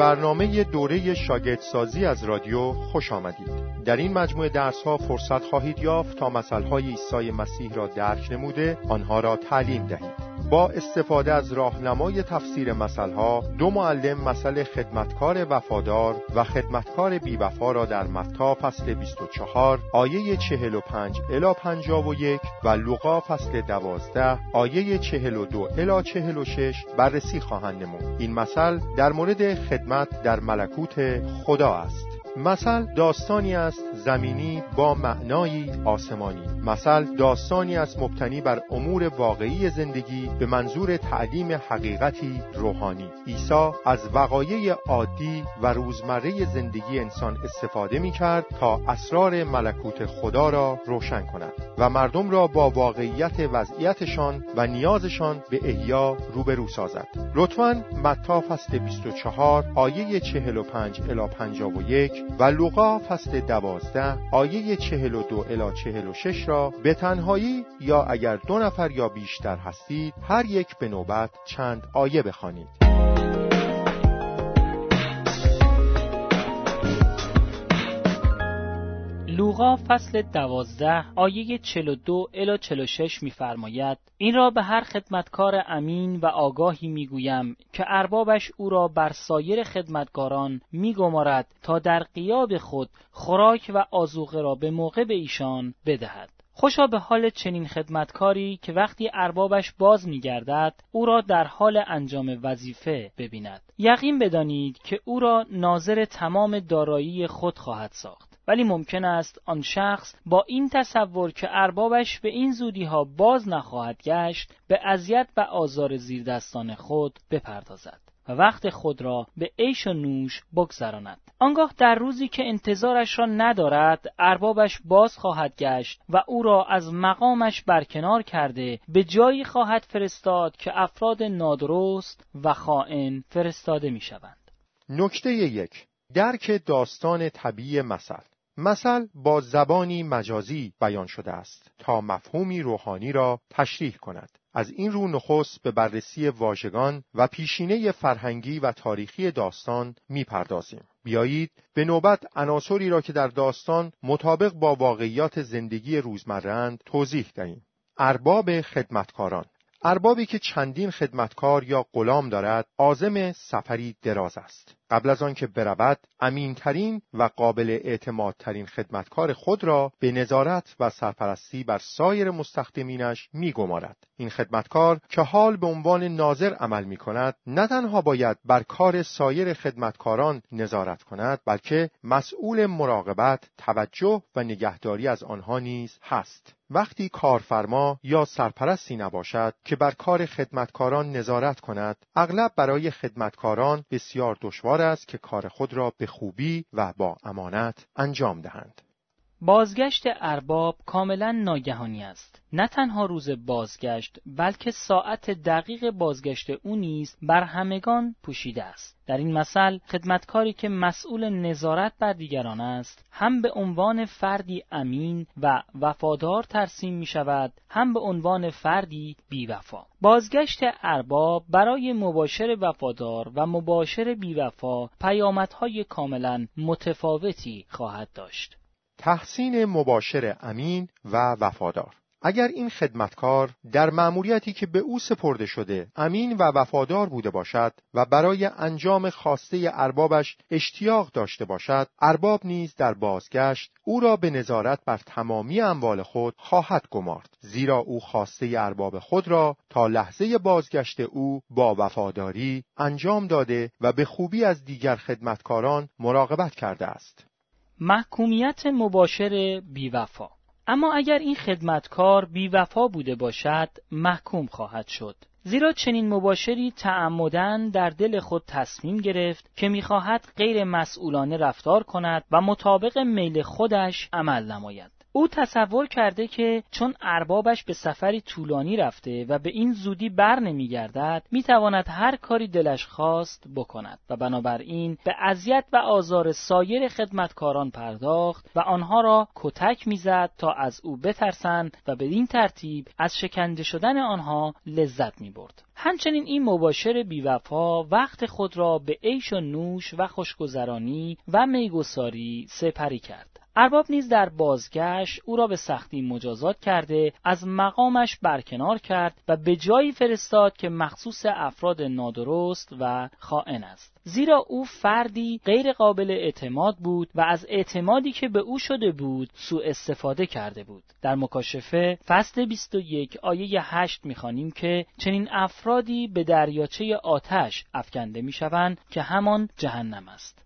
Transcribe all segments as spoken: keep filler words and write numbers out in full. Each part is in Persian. برنامه دوره شاگردسازی از رادیو خوش آمدید. در این مجموعه درس‌ها فرصت خواهید یافت تا مثل‌های عیسی مسیح را درک نموده آنها را تعلیم دهید. با استفاده از راهنمای تفسیر مثل‌ها، دو معلم مثل خدمتکار وفادار و خدمتکار بی‌وفا را در متی فصل بیست و چهار آیه چهل و پنج الی پنجاه و یک و لوقا فصل دوازده آیه چهل و دو الی چهل و شش بررسی خواهند نمود. این مثل در مورد خدمت در ملکوت خدا است. مثل داستانی است زمینی با معنایی آسمانی. مثل داستانی است مبتنی بر امور واقعی زندگی به منظور تعلیم حقیقتی روحانی. عیسی از وقایع عادی و روزمره زندگی انسان استفاده می کرد تا اسرار ملکوت خدا را روشن کند و مردم را با واقعیت وضعیتشان و نیازشان به احیا روبرو سازد. لطفاً متی فصل بیست و چهار آیه چهل و پنج الی پنجاه و یک و لوقا فصل دوازده آیه چهل و دو الی چهل و شش را به تنهایی یا اگر دو نفر یا بیشتر هستید هر یک به نوبت چند آیه بخوانید. لوقا فصل دوازده آیه چهل و دو الی چهل و شش می‌فرماید: این را به هر خدمتکار امین و آگاهی می‌گویم که اربابش او را بر سایر خدمتکاران می‌گمارد تا در غیاب خود خوراک و آذوقه را به موقع به ایشان بدهد. خوشا به حال چنین خدمتکاری که وقتی اربابش باز می‌گردد او را در حال انجام وظیفه ببیند. یقین بدانید که او را ناظر تمام دارایی خود خواهد ساخت. ولی ممکن است آن شخص با این تصور که اربابش به این زودی‌ها باز نخواهد گشت به اذیت و آزار زیردستان خود بپردازد و وقت خود را به عیش و نوش بگذراند. آنگاه در روزی که انتظارش را ندارد اربابش باز خواهد گشت و او را از مقامش برکنار کرده به جایی خواهد فرستاد که افراد نادرست و خائن فرستاده می‌شوند. نکته یک: درک داستان طبیعی مثل. مثل با زبانی مجازی بیان شده است تا مفهومی روحانی را تشریح کند. از این رو نخست به بررسی واژگان و پیشینه فرهنگی و تاریخی داستان می‌پردازیم. بیایید به نوبت عناصری را که در داستان مطابق با واقعیات زندگی روزمره‌اند توضیح دهیم. ارباب خدمتکاران. اربابی که چندین خدمتکار یا غلام دارد عازم سفری دراز است. قبل از آن که برود امینترین و قابل اعتمادترین خدمتکار خود را به نظارت و سرپرستی بر سایر مستخدمینش میگمارد. این خدمتکار که حال به عنوان ناظر عمل میکند نه تنها باید بر کار سایر خدمتکاران نظارت کند بلکه مسئول مراقبت، توجه و نگهداری از آنها نیز هست. وقتی کارفرما یا سرپرستی نباشد که بر کار خدمتکاران نظارت کند، اغلب برای خدمتکاران بسیار دشوار است که کار خود را به خوبی و با امانت انجام دهند. بازگشت ارباب کاملا ناگهانی است. نه تنها روز بازگشت بلکه ساعت دقیق بازگشت او نیز بر همگان پوشیده است. در این مثل خدمتکاری که مسئول نظارت بر دیگران است هم به عنوان فردی امین و وفادار ترسیم می شود هم به عنوان فردی بی‌وفا. بازگشت ارباب برای مباشر وفادار و مباشر بی‌وفا پیامدهای کاملا متفاوتی خواهد داشت. تحسین مباشر امین و وفادار. اگر این خدمتکار در مأموریتی که به او سپرده شده امین و وفادار بوده باشد و برای انجام خواسته اربابش اشتیاق داشته باشد، ارباب نیز در بازگشت او را به نظارت بر تمامی اموال خود خواهد گمارد، زیرا او خواسته ارباب خود را تا لحظه بازگشت او با وفاداری انجام داده و به خوبی از دیگر خدمتکاران مراقبت کرده است. محکومیت مباشر بی‌وفا. اما اگر این خدمتکار بی‌وفا بوده باشد محکوم خواهد شد، زیرا چنین مباشری تعمداً در دل خود تصمیم گرفت که می‌خواهد غیر مسئولانه رفتار کند و مطابق میل خودش عمل نماید. او تصور کرده که چون اربابش به سفری طولانی رفته و به این زودی بر نمیگردد، میتواند هر کاری دلش خواست بکند و بنابراین به اذیت و آزار سایر خدمتکاران پرداخت و آنها را کتک میزد تا از او بترسند و به این ترتیب از شکنجه شدن آنها لذت میبرد. همچنین این مباشر بیوفا وقت خود را به عیش و نوش و خوشگذرانی و میگساری سپری کرد. ارباب نیز در بازگشت او را به سختی مجازات کرده، از مقامش برکنار کرد و به جایی فرستاد که مخصوص افراد نادرست و خائن است. زیرا او فردی غیر قابل اعتماد بود و از اعتمادی که به او شده بود سوء استفاده کرده بود. در مکاشفه فصل بیست و یک آیه هشت می‌خوانیم که چنین افرادی به دریاچه آتش افکنده می‌شوند که همان جهنم است.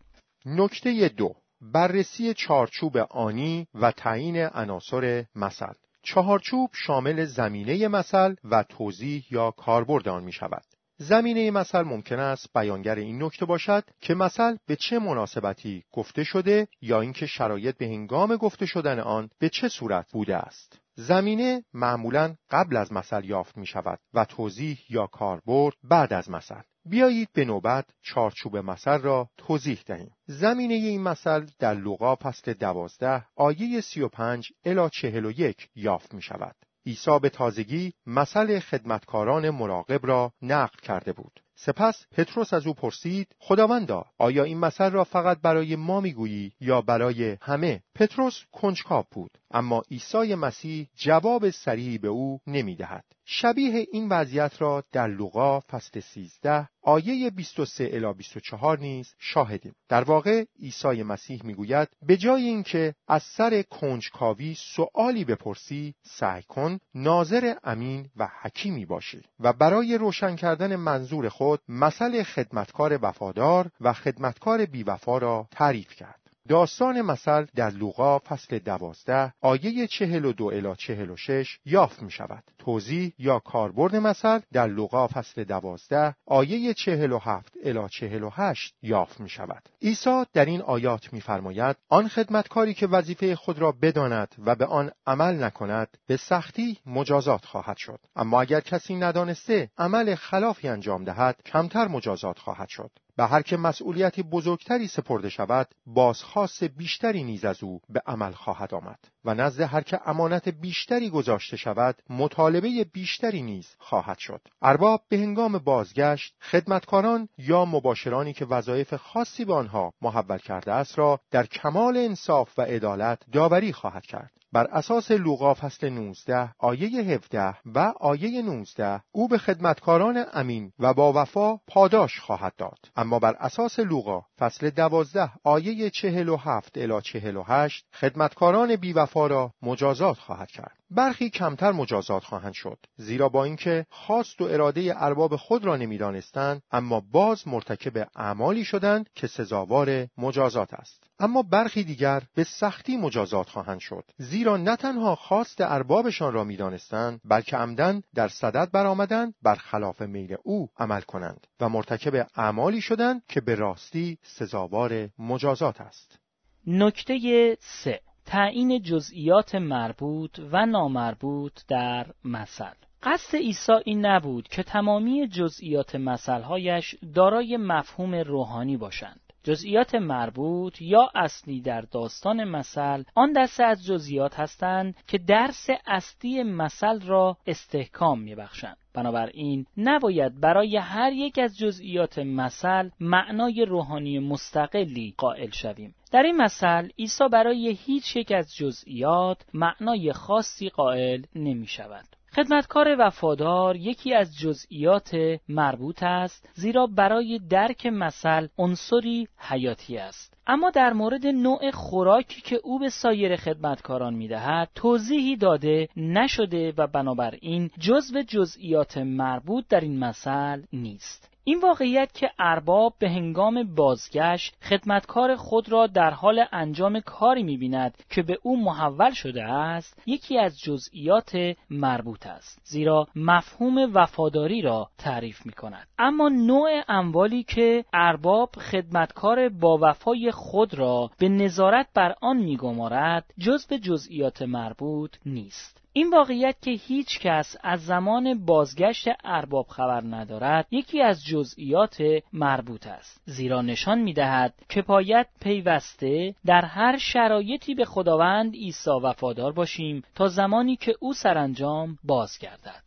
نکته دو، بررسی چارچوب آنی و تعیین عناصر مثل. چارچوب شامل زمینه مثل و توضیح یا کاربرد آن می شود. زمینه مثل ممکن است بیانگر این نکته باشد که مثل به چه مناسبتی گفته شده یا اینکه شرایط به هنگام گفته شدن آن به چه صورت بوده است. زمینه معمولاً قبل از مثل یافت می شود و توضیح یا کاربرد بعد از مثل. بیایید به نوبت چارچوب مثل را توضیح دهیم. زمینه این مثل در لوقا فصل دوازده آیه سی و پنج الی چهل و یک یافت می شود. عیسی به تازگی مثل خدمتکاران مراقب را نقل کرده بود. سپس پتروس از او پرسید: خداوندا، آیا این مثل را فقط برای ما میگویی یا برای همه؟ پتروس کنجکاو بود، اما عیسی مسیح جواب صریحی به او نمیدهد. شبیه این وضعیت را در لوقا فصل سیزده آیه بیست و سه الی بیست و چهار نیز شاهدیم. در واقع عیسی مسیح میگوید به جای اینکه از سر کنجکاوی سؤالی بپرسی، سعی کن ناظر امین و حکیمی باشی و برای روشن کردن منظور خود مثل خدمتکار وفادار و خدمتکار بی‌وفا را تعریف کرد. داستان مثل در لوقا فصل دوازده آیه چهل و دو الی چهل و شش یافت می شود. توضیح یا کاربرد مثل در لوقا فصل دوازده آیه چهل و هفت الی چهل و هشت یافت می شود. عیسی در این آیات می فرماید آن خدمتکاری که وظیفه خود را بداند و به آن عمل نکند به سختی مجازات خواهد شد، اما اگر کسی ندانسته عمل خلافی انجام دهد کمتر مجازات خواهد شد. به هر که مسئولیتی بزرگتری سپرده شود، بازخواست بیشتری نیز از او به عمل خواهد آمد و نزد هر که امانت بیشتری گذاشته شود، مطالبه بیشتری نیز خواهد شد. ارباب به هنگام بازگشت، خدمتکاران یا مباشرانی که وظایف خاصی به آنها محول کرده است را در کمال انصاف و عدالت داوری خواهد کرد. بر اساس لوقا فصل نوزده آیه هفده و آیه نوزده او به خدمتکاران امین و با وفا پاداش خواهد داد، اما بر اساس لوقا فصل دوازده آیه چهل و هفت الی چهل و هشت خدمتکاران بیوفا را مجازات خواهد کرد. برخی کمتر مجازات خواهند شد، زیرا با اینکه خواست و اراده ارباب خود را نمی‌دانستند، اما باز مرتکب اعمالی شدند که سزاوار مجازات است. اما برخی دیگر به سختی مجازات خواهند شد، زیرا نه تنها خواست اربابشان را می‌دانستند، بلکه عمداً در صدد برآمدند برخلاف میل او عمل کنند و مرتکب اعمالی شدند که به راستی سزاوار مجازات است. نکته سه، تعیین جزئیات مربوط و نامربوط در مثل. قصد عیسی این نبود که تمامی جزئیات مثل‌هایش دارای مفهوم روحانی باشند. جزئیات مربوط یا اصلی در داستان مثل آن دسته از جزئیات هستند که درس اصلی مثل را استحکام می‌بخشند. بنابراین نباید برای هر یک از جزئیات مثل معنای روحانی مستقلی قائل شویم. در این مثل عیسی برای هیچ یک از جزئیات معنای خاصی قائل نمی شود. خدمتکار وفادار یکی از جزئیات مربوط است، زیرا برای درک مثل عنصری حیاتی است. اما در مورد نوع خوراکی که او به سایر خدمتکاران می‌دهد توضیحی داده نشده و بنابراین جزو جزئیات مربوط در این مثل نیست. این واقعیت که ارباب به هنگام بازگشت خدمتکار خود را در حال انجام کاری می‌بیند که به او محول شده است، یکی از جزئیات مربوط است، زیرا مفهوم وفاداری را تعریف می‌کند. اما نوع اموالی که ارباب خدمتکار با وفای خود را به نظارت بر آن می‌گمارد، جزء جزئیات مربوط نیست. این واقعیت که هیچ کس از زمان بازگشت ارباب خبر ندارد، یکی از جزئیات مربوط است، زیرا نشان می‌دهد که باید پیوسته در هر شرایطی به خداوند عیسی وفادار باشیم تا زمانی که او سرانجام بازگردد.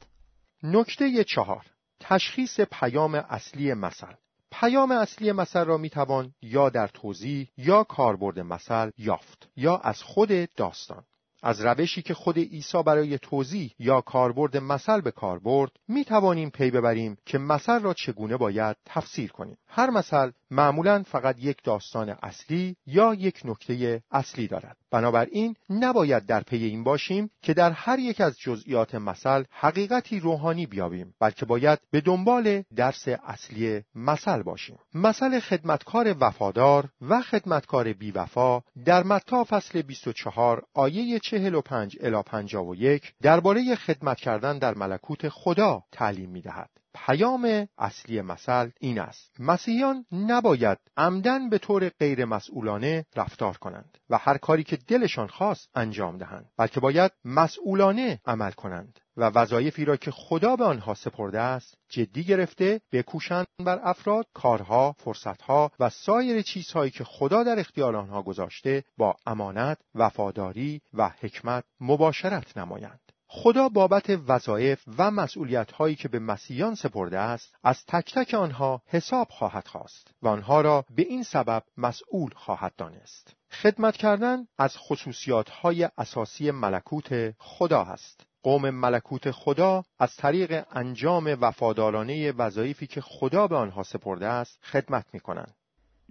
نکته چهار، تشخیص پیام اصلی مثل. پیام اصلی مثل را می‌توان یا در توضیح یا کاربرد مثل یافت، یا از خود داستان. از روشی که خود عیسی برای توضیح یا کاربرد مثل به کار برد، می توانیم پی ببریم که مثل را چگونه باید تفسیر کنیم. هر مثل معمولاً فقط یک داستان اصلی یا یک نکته اصلی دارد. بنابراین نباید در پی این باشیم که در هر یک از جزئیات مثل حقیقتی روحانی بیابیم، بلکه باید به دنبال درس اصلی مثل باشیم. مثل خدمتکار وفادار و خدمتکار بی‌وفا در متی فصل بیست و چهار آیه چهل و پنج الی پنجاه و یک درباره خدمت کردن در ملکوت خدا تعلیم می‌دهد. پیام اصلی مثل این است: مسیحیان نباید عمدن به طور غیر مسئولانه رفتار کنند و هر کاری که دلشان خواست انجام دهند، بلکه باید مسئولانه عمل کنند و وظایفی را که خدا به آنها سپرده است جدی گرفته بکوشند بر افراد کارها، فرصتها و سایر چیزهایی که خدا در اختیار آنها گذاشته با امانت، وفاداری و حکمت مباشرت نمایند. خدا بابت وظایف و مسئولیت‌هایی که به مسیحیان سپرده است، از تک تک آنها حساب خواهد خواست و آنها را به این سبب مسئول خواهد دانست. خدمت کردن از خصوصیات‌های اساسی ملکوت خدا است. قوم ملکوت خدا از طریق انجام وفادارانه وظایفی که خدا به آنها سپرده است، خدمت می‌کنند.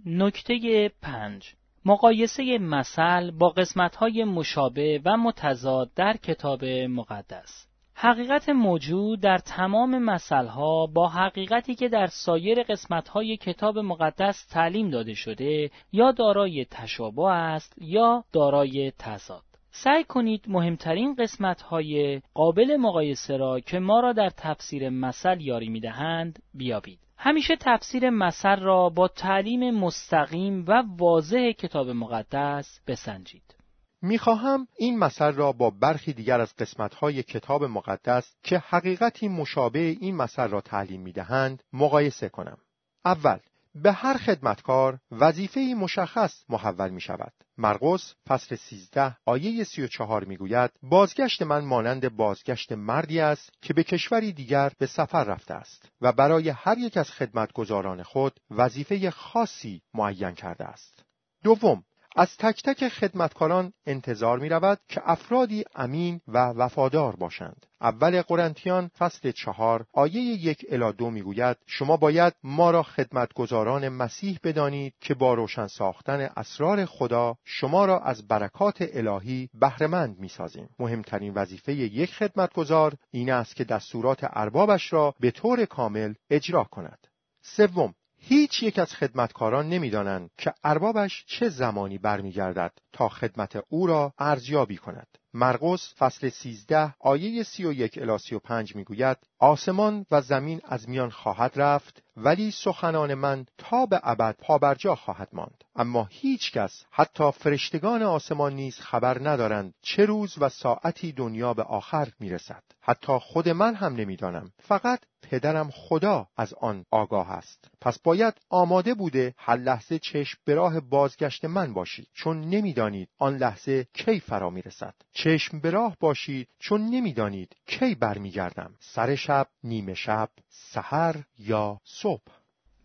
نکته پنج، مقایسه مثل با قسمت‌های مشابه و متضاد در کتاب مقدس. حقیقت موجود در تمام مثل‌ها با حقیقتی که در سایر قسمت‌های کتاب مقدس تعلیم داده شده یا دارای تشابه است یا دارای تضاد. سعی کنید مهمترین قسمت‌های قابل مقایسه را که ما را در تفسیر مثل یاری می‌دهند بیابید. همیشه تفسیر مثل را با تعلیم مستقیم و واضح کتاب مقدس بسنجید. میخواهم این مثل را با برخی دیگر از قسمت‌های کتاب مقدس که حقیقتی مشابه این مثل را تعلیم می‌دهند مقایسه کنم. اول، به هر خدمتکار وظیفه‌ای مشخص محول می‌شود. مرقس فصل سیزده آیه سی و چهار می‌گوید: بازگشت من مانند بازگشت مردی است که به کشوری دیگر به سفر رفته است و برای هر یک از خدمتگزاران خود وظیفه خاصی معین کرده است. دوم، از تک تک خدمتکاران انتظار می رود که افرادی امین و وفادار باشند. اول قرنتیان فصل چهار آیه یک الی دو می گوید: شما باید ما را خدمتگزاران مسیح بدانید که با روشن ساختن اسرار خدا شما را از برکات الهی بهره‌مند می سازیم. مهمترین وظیفه یک خدمتگزار این است که دستورات اربابش را به طور کامل اجرا کند. سوم، هیچ یک از خدمتکاران نمی‌دانند که اربابش چه زمانی برمیگردد تا خدمت او را ارزیابی کند. مرقس فصل سیزده آیه سی و یک الی سی و پنج می‌گوید: آسمان و زمین از میان خواهد رفت، ولی سخنان من تا به ابد پابرجا خواهد ماند. اما هیچ کس، حتی فرشتگان آسمان نیز خبر ندارند چه روز و ساعتی دنیا به آخر می‌رسد. حتی خود من هم نمی‌دانم، فقط پدرم خدا از آن آگاه است. پس باید آماده بوده هر لحظه چشم به راه بازگشت من باشید، چون نمی‌دانید آن لحظه کی فرا می‌رسد. چشم به راه باشید، چون نمی‌دانید کی برمیگردم، سر شب، نیمه شب، سحر یا صبح.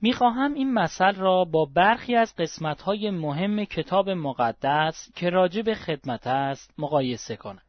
میخواهم این مثل را با برخی از قسمت‌های مهم کتاب مقدس که راجع به خدمت است مقایسه کنم.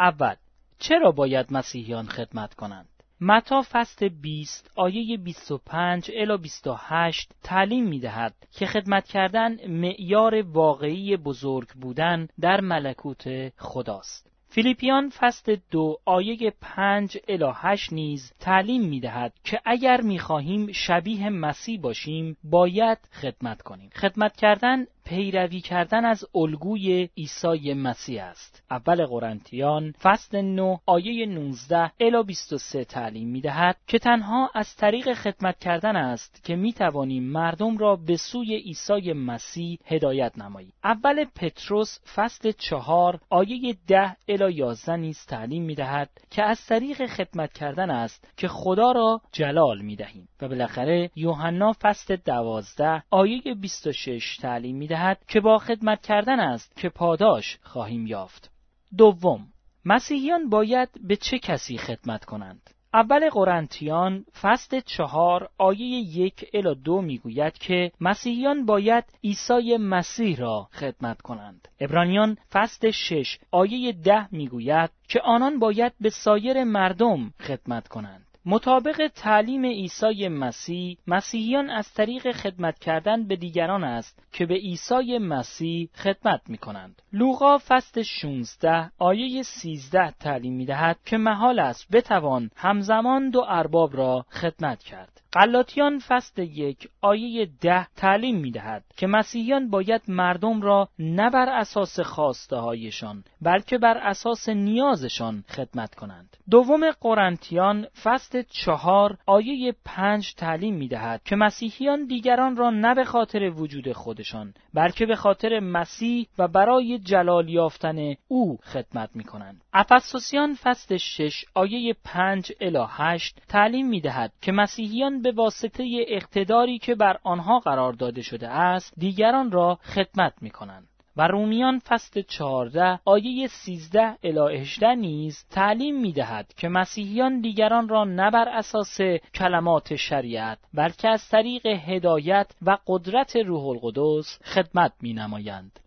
اول، چرا باید مسیحیان خدمت کنند؟ متی فصل بیست آیه بیست و پنج الی بیست و هشت تعلیم می‌دهد که خدمت کردن معیار واقعی بزرگ بودن در ملکوت خداست. فیلیپیان فصل دو آیه پنج الی هشت نیز تعلیم می‌دهد که اگر می‌خواهیم شبیه مسیح باشیم باید خدمت کنیم. خدمت کردن پیروی کردن از الگوی عیسی مسیح است. اول قرنتیان فصل نه آیه نوزده الی بیست و سه تعلیم می‌دهد که تنها از طریق خدمت کردن است که می‌توانیم مردم را به سوی عیسی مسیح هدایت نماییم. اول پتروس فصل چهار آیه ده الی یازده نیز تعلیم می‌دهد که از طریق خدمت کردن است که خدا را جلال می‌دهیم. و بالاخره یوحنا فصل دوازده آیه بیست و شش تعلیم می‌دهد که با خدمت کردن است که پاداش خواهیم یافت. دوم، مسیحیان باید به چه کسی خدمت کنند؟ اول قرنتیان فصل چهار آیه یک الی دو میگوید که مسیحیان باید عیسی مسیح را خدمت کنند. عبرانیان فصل شش آیه ده میگوید که آنان باید به سایر مردم خدمت کنند. مطابق تعلیم عیسی مسیح، مسیحیان از طریق خدمت کردن به دیگران است که به عیسی مسیح خدمت می‌کنند. لوقا فصل شانزده آیه سیزده تعلیم می‌دهد که محال است بتوان همزمان دو ارباب را خدمت کرد. غلاطیان فصل یک آیه ده تعلیم می‌دهد که مسیحیان باید مردم را نه بر اساس خواسته‌هایشان بلکه بر اساس نیازشان خدمت کنند. دوم قرنتیان فصل چهار آیه پنج تعلیم می‌دهد که مسیحیان دیگران را نه به خاطر وجود خودشان بلکه به خاطر مسیح و برای جلال یافتن او خدمت می‌کنند. افسسیان فصل شش آیه پنج الی هشت تعلیم می‌دهد که مسیحیان به واسطه اقتداری که بر آنها قرار داده شده است دیگران را خدمت می‌کنند. و رومیان فصل چهارده آیه سیزده الی هجده نیز تعلیم می‌دهد که مسیحیان دیگران را نه بر اساس کلمات شریعت بلکه از طریق هدایت و قدرت روح القدس خدمت می‌نمایند.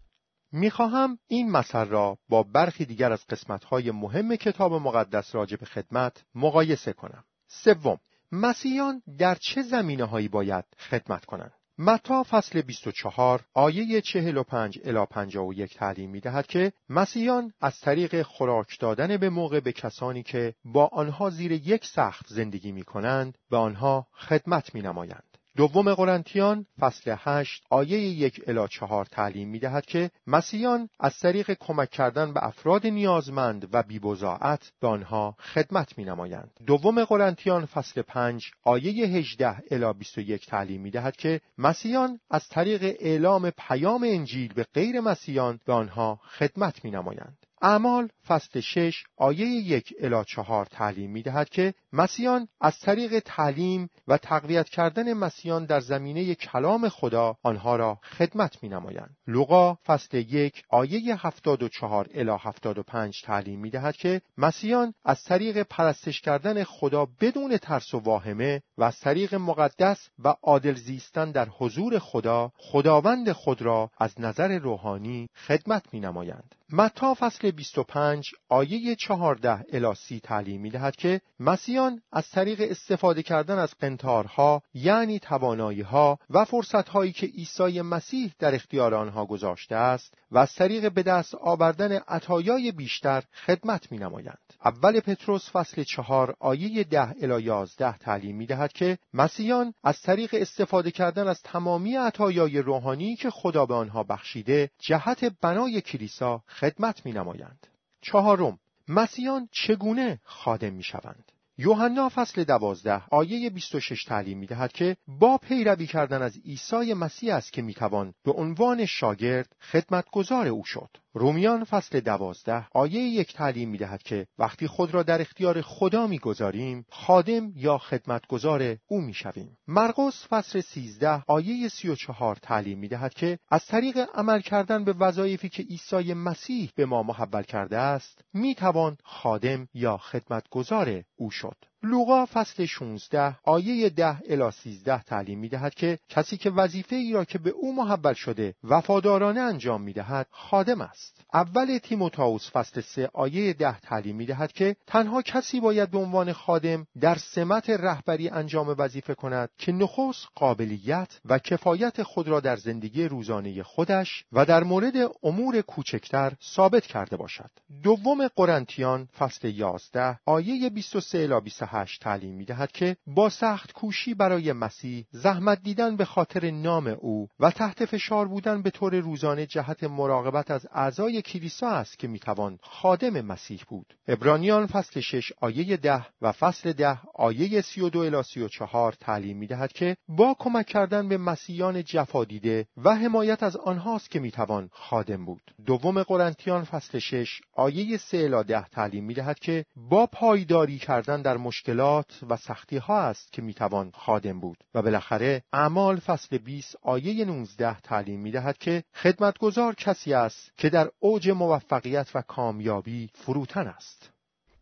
میخواهم این مسئله را با برخی دیگر از قسمت‌های مهم کتاب مقدس راجع به خدمت مقایسه کنم. سوم، مسیحیان در چه زمینه‌هایی باید خدمت کنند؟ متی فصل بیست و چهار آیه چهل و پنج الی پنجاه و یک تعلیم می‌دهد که مسیحیان از طریق خوراک دادن به موقع به کسانی که با آنها زیر یک سقف زندگی می‌کنند به آنها خدمت می‌نمایند. دوم قرنتیان فصل هشت آیه یک الی چهار تعلیم می‌دهد که مسیحیان از طریق کمک کردن به افراد نیازمند و بی‌بضاعت به آنها خدمت می‌نمایند. دوم قرنتیان فصل پنج آیه هجده الی بیست و یک تعلیم می‌دهد که مسیحیان از طریق اعلام پیام انجیل به غیر مسیحیان به آنها خدمت می‌نمایند. اعمال فصل شش آیه یک الی چهار تعلیم می‌دهد که مسیحیان از طریق تعلیم و تقویت کردن مسیحیان در زمینه کلام خدا آنها را خدمت می‌نمایند. لوقا فصل یک آیه هفتاد و چهار الی هفتاد و پنج تعلیم می‌دهد که مسیحیان از طریق پرستش کردن خدا بدون ترس و واهمه و از طریق مقدس و عادل زیستن در حضور خدا خداوند خود را از نظر روحانی خدمت می‌نمایند. متی فصل بیست و پنج آیه چهارده الی سی تعلیم می‌دهد که مسیحیان از طریق استفاده کردن از قنطارها یعنی توانایی‌ها و فرصت‌هایی که عیسی مسیح در اختیار آنها گذاشته است و از طریق به دست آوردن عطایای بیشتر خدمت می‌نمایند. اول پتروس فصل چهار آیه ده الی یازده تعلیم می‌دهد که مسیحیان از طریق استفاده کردن از تمامی عطایای روحانی که خدا به آنها بخشیده جهت بنای کلیسا خدمت می‌نمایند. چهارم، مسیحیان چگونه خادم می‌شوند؟ یوحنا فصل دوازده آیه بیست و شش تعلیم می‌دهد که با پیروی کردن از عیسی مسیح است که می‌توان به عنوان شاگرد خدمتگزار او شد. رومیان فصل دوازده آیه یک تعلیم می‌دهد که وقتی خود را در اختیار خدا می‌گذاریم خادم یا خدمتگزار او می‌شویم. مرقس فصل سیزده آیه سی و چهار تعلیم می‌دهد که از طریق عمل کردن به وظایفی که عیسی مسیح به ما محول کرده است می‌توان خادم یا خدمتگزار او شد. لوقا فصل شانزده آیه ده الی سیزده تعلیم می‌دهد که کسی که وظیفه ای را که به او محول شده وفادارانه انجام می‌دهد خادم است. اول تیموتائوس فصل سه آیه ده تعلیم می‌دهد که تنها کسی باید به عنوان خادم در سمت رهبری انجام وظیفه کند که نخست قابلیت و کفایت خود را در زندگی روزانه خودش و در مورد امور کوچکتر ثابت کرده باشد. دوم قرنتیان فصل یازده آیه بیست و سه الی بیست و هشت تعلیم می‌دهد که با سخت کوشی برای مسیح، زحمت دیدن به خاطر نام او و تحت فشار بودن به طور روزانه جهت مراقبت از اعضای کلیسا است که می‌توان خادم مسیح بود. عبرانیان فصل شش آیه ده و فصل ده آیه سی و دو الی سی و چهار تعلیم می‌دهد که با کمک کردن به مسیحیان جفا دیده و حمایت از آنهاست که می‌توان خادم بود. دوم قرنتیان فصل شش آیه سه الی ده تعلیم می‌دهد که با پایداری کردن در مشکلات و سختی‌ها است که می‌توان خادم بود. و بالاخره اعمال فصل بیست آیه نوزده تعلیم می‌دهد که خدمتگزار کسی است که در اوج موفقیت و کامیابی فروتن است.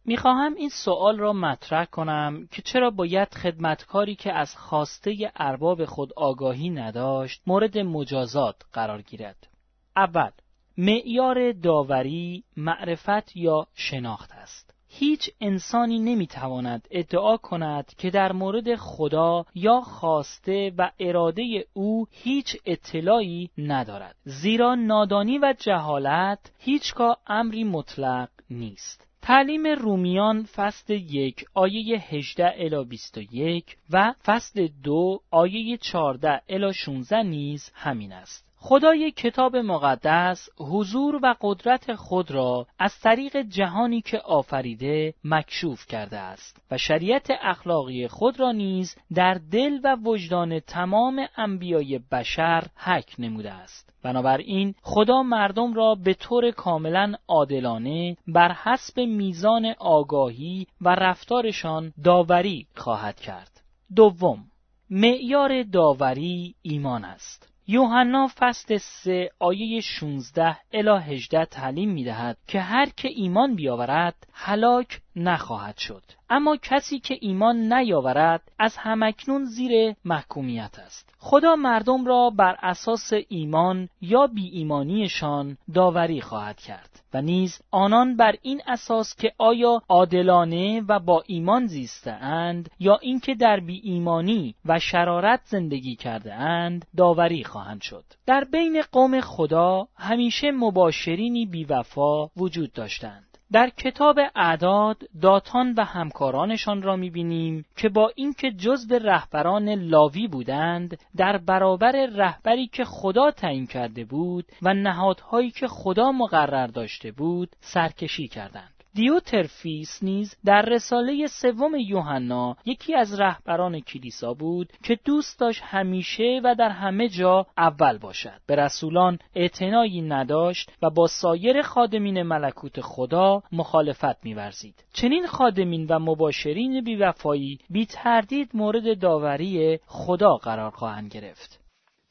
میخواهم این سوال را مطرح کنم که چرا باید خدمتکاری که از خواسته ارباب خود آگاهی نداشت مورد مجازات قرار گیرد؟ اول، معیار داوری معرفت یا شناخت است. هیچ انسانی نمیتواند ادعا کند که در مورد خدا یا خواسته و اراده او هیچ اطلاعی ندارد، زیرا نادانی و جهالت هیچگاه امری مطلق نیست. تعلیم رومیان فصل یک آیه هجده الی بیست و یک و فصل دو آیه چهارده الی شانزده نیز همین است. خدای کتاب مقدس حضور و قدرت خود را از طریق جهانی که آفریده مکشوف کرده است و شریعت اخلاقی خود را نیز در دل و وجدان تمام انبیای بشر حک نموده است. بنابراین خدا مردم را به طور کاملا عادلانه بر حسب میزان آگاهی و رفتارشان داوری خواهد کرد. دوم، معیار داوری ایمان است. یوحنا فصل سه آیه شانزده الی هجده تعلیم می‌دهد که هر که ایمان بیاورد هلاک نخواهد شد، اما کسی که ایمان نیاورد از همکنون زیر محکومیت است. خدا مردم را بر اساس ایمان یا بی ایمانیشان داوری خواهد کرد و نیز آنان بر این اساس که آیا عادلانه و با ایمان زیسته اند یا اینکه در بی ایمانی و شرارت زندگی کرده اند داوری خواهند شد. در بین قوم خدا همیشه مباشرینی بی وفا وجود داشتند. در کتاب اعداد داتان و همکارانشان را می‌بینیم که با اینکه جزو رهبران لاوی بودند، در برابر رهبری که خدا تعیین کرده بود و نهادهایی که خدا مقرر داشته بود سرکشی کردند. دیوترفیس نیز در رساله سوم یوحنا یکی از رهبران کلیسا بود که دوست داشت همیشه و در همه جا اول باشد. به رسولان اعتنایی نداشت و با سایر خادمین ملکوت خدا مخالفت می‌ورزید. چنین خادمین و مباشرین بی‌وفایی بی‌تردید مورد داوری خدا قرار خواهند گرفت.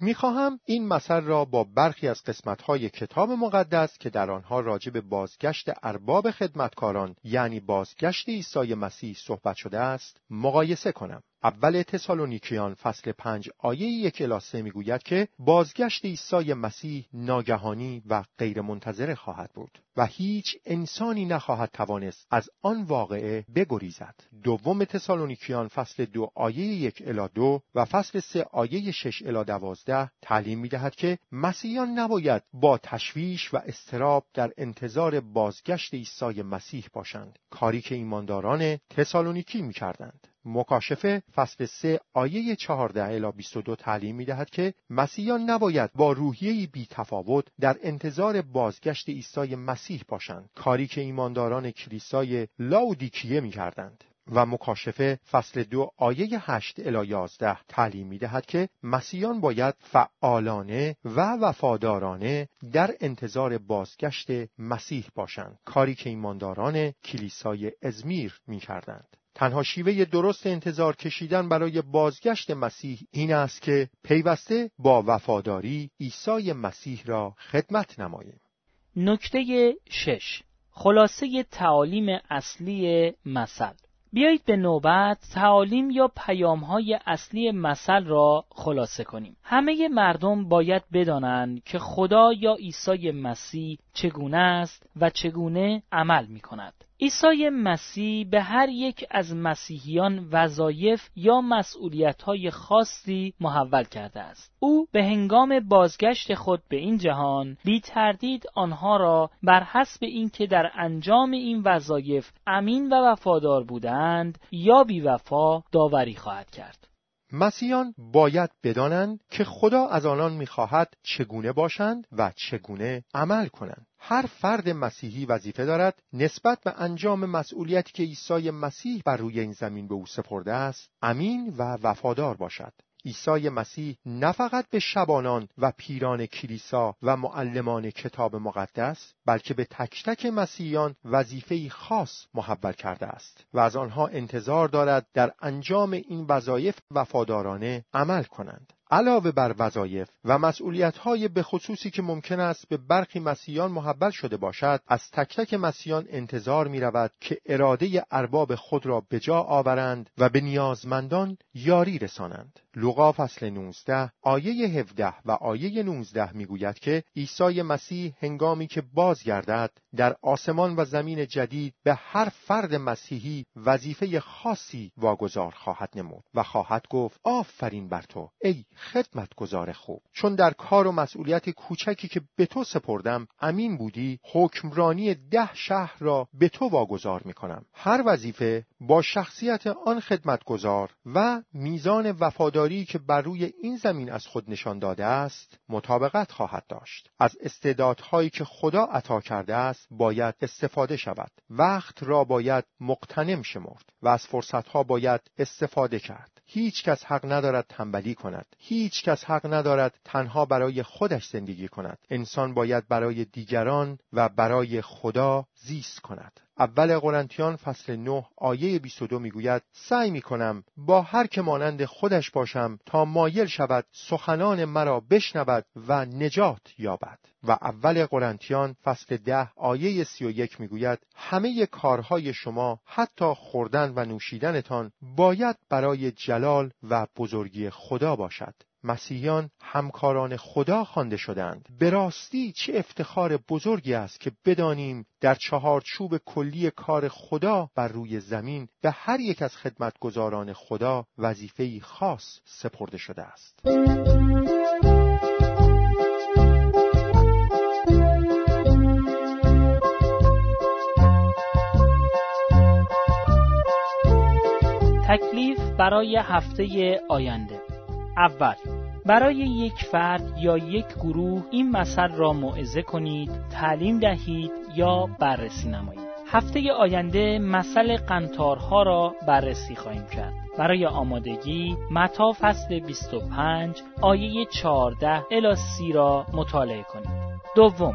میخواهم این مسئله را با برخی از قسمت‌های کتاب مقدس که در آنها راجع به بازگشت ارباب خدمتکاران یعنی بازگشت عیسی مسیح صحبت شده است مقایسه کنم. اول تسالونیکیان فصل پنج آیه یک الی سه میگوید که بازگشت عیسی مسیح ناگهانی و غیرمنتظره خواهد بود و هیچ انسانی نخواهد توانست از آن واقعه بگریزد. دوم تسالونیکیان فصل دو آیه یک الی دو و فصل سه آیه شش الی دوازده تعلیم می‌دهد که مسیحیان نباید با تشویش و اضطراب در انتظار بازگشت عیسی مسیح باشند، کاری که ایمانداران تسالونیکی می‌کردند. مکاشفه فصل سه آیه چهارده الی بیست و دو تعلیم می‌دهد که مسیحیان نباید با روحیه‌ای بی‌تفاوت در انتظار بازگشت عیسی مسیح باشند، کاری که ایمانداران کلیسای لاودیکیه می‌کردند. و مکاشفه فصل دو آیه هشت الی یازده تعلیم می‌دهد که مسیحیان باید فعالانه و وفادارانه در انتظار بازگشت مسیح باشند، کاری که ایمانداران کلیسای ازمیر می‌کردند. تنها شیوه درست انتظار کشیدن برای بازگشت مسیح این است که پیوسته با وفاداری عیسی مسیح را خدمت نماییم. نکته شش، خلاصه تعالیم اصلی مثل. بیایید به نوبت تعالیم یا پیام‌های اصلی مثل را خلاصه کنیم. همه مردم باید بدانند که خدا یا عیسی مسیح چگونه است و چگونه عمل می‌کند. عیسی مسیح به هر یک از مسیحیان وظایف یا مسئولیت‌های خاصی محول کرده است. او به هنگام بازگشت خود به این جهان بی تردید آنها را بر حسب اینکه در انجام این وظایف امین و وفادار بودند یا بی وفا داوری خواهد کرد. مسیحیان باید بدانند که خدا از آنان می‌خواهد چگونه باشند و چگونه عمل کنند. هر فرد مسیحی وظیفه دارد نسبت به انجام مسئولیتی که عیسی مسیح بر روی این زمین به او سپرده است، امین و وفادار باشد. عیسی مسیح نه فقط به شبانان و پیران کلیسا و معلمان کتاب مقدس، بلکه به تک تک مسیحیان وظیفه‌ای خاص محول کرده است و از آنها انتظار دارد در انجام این وظایف وفادارانه عمل کنند. علاوه بر وظایف و مسئولیت‌های به خصوصی که ممکن است به برخی مسیحیان محول شده باشد، از تک تک مسیحیان انتظار می‌رود که اراده ارباب خود را به جا آورند و به نیازمندان یاری رسانند. لوقا فصل نوزده آیه هفده و آیه نوزده می‌گوید که عیسی مسیح هنگامی که بازگردد در آسمان و زمین جدید به هر فرد مسیحی وظیفه خاصی واگذار خواهد نمود و خواهد گفت آفرین بر تو ای خدمتگزار خوب، چون در کار و مسئولیت کوچکی که به تو سپردم امین بودی، حکمرانی ده شهر را به تو واگذار می‌کنم. هر وظیفه با شخصیت آن خدمتگزار و میزان وفاداری که بر روی این زمین از خود نشان داده است مطابقت خواهد داشت. از استعدادهایی که خدا عطا کرده است باید استفاده شود. وقت را باید مغتنم شمرد و از فرصتها باید استفاده کرد. هیچ کس حق ندارد تنبلی کند. هیچ کس حق ندارد تنها برای خودش زندگی کند. انسان باید برای دیگران و برای خدا زیست کند. اول قرنتیان فصل نه آیه بیست و دو میگوید سعی میکنم با هر که مانند خودش باشم تا مایل شود سخنان مرا بشنود و نجات یابد. و اول قرنتیان فصل ده آیه سی و یک میگوید همه کارهای شما حتی خوردن و نوشیدنتان باید برای جلال و بزرگی خدا باشد. مسیحیان همکاران خدا خوانده شدند. به راستی چه افتخار بزرگی است که بدانیم در چهارچوب کلی کار خدا بر روی زمین به هر یک از خدمتگزاران خدا وظیفه‌ای خاص سپرده شده است. تکلیف برای هفته آینده. اول، برای یک فرد یا یک گروه این مثل را موعظه کنید، تعلیم دهید یا بررسی نمایید. هفته آینده مثل قنطارها را بررسی خواهیم کرد. برای آمادگی متی فصل بیست و پنج آیه چهارده الی سی را مطالعه کنید. دوم،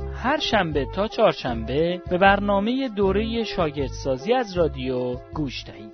هر شنبه تا چهارشنبه به برنامه دوره شاگردسازی از رادیو گوش دهید.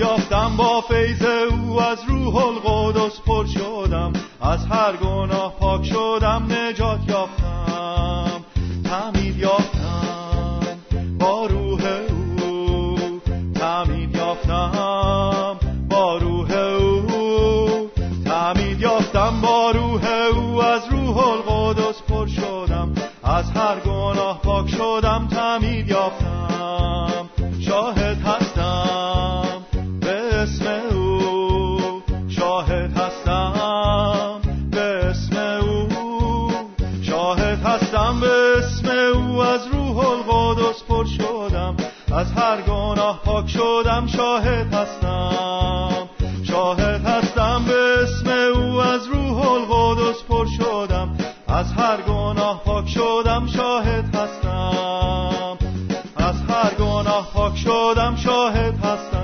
یافتم با روح او، گناه پاک شدم، تعمید یافتم، شاهد هستم به اسم او، شاهد هستم به اسم او، شاهد هستم به اسم او. از روح القدس پر شدم، از هر گناه پاک شدم، شاهد هستم، شاهد هستم به اسم او. از روح القدس پر شدم، از هر گناه پاک شدم، شاهد هستم، از هر گناه پاک شدم، شاهد هستم.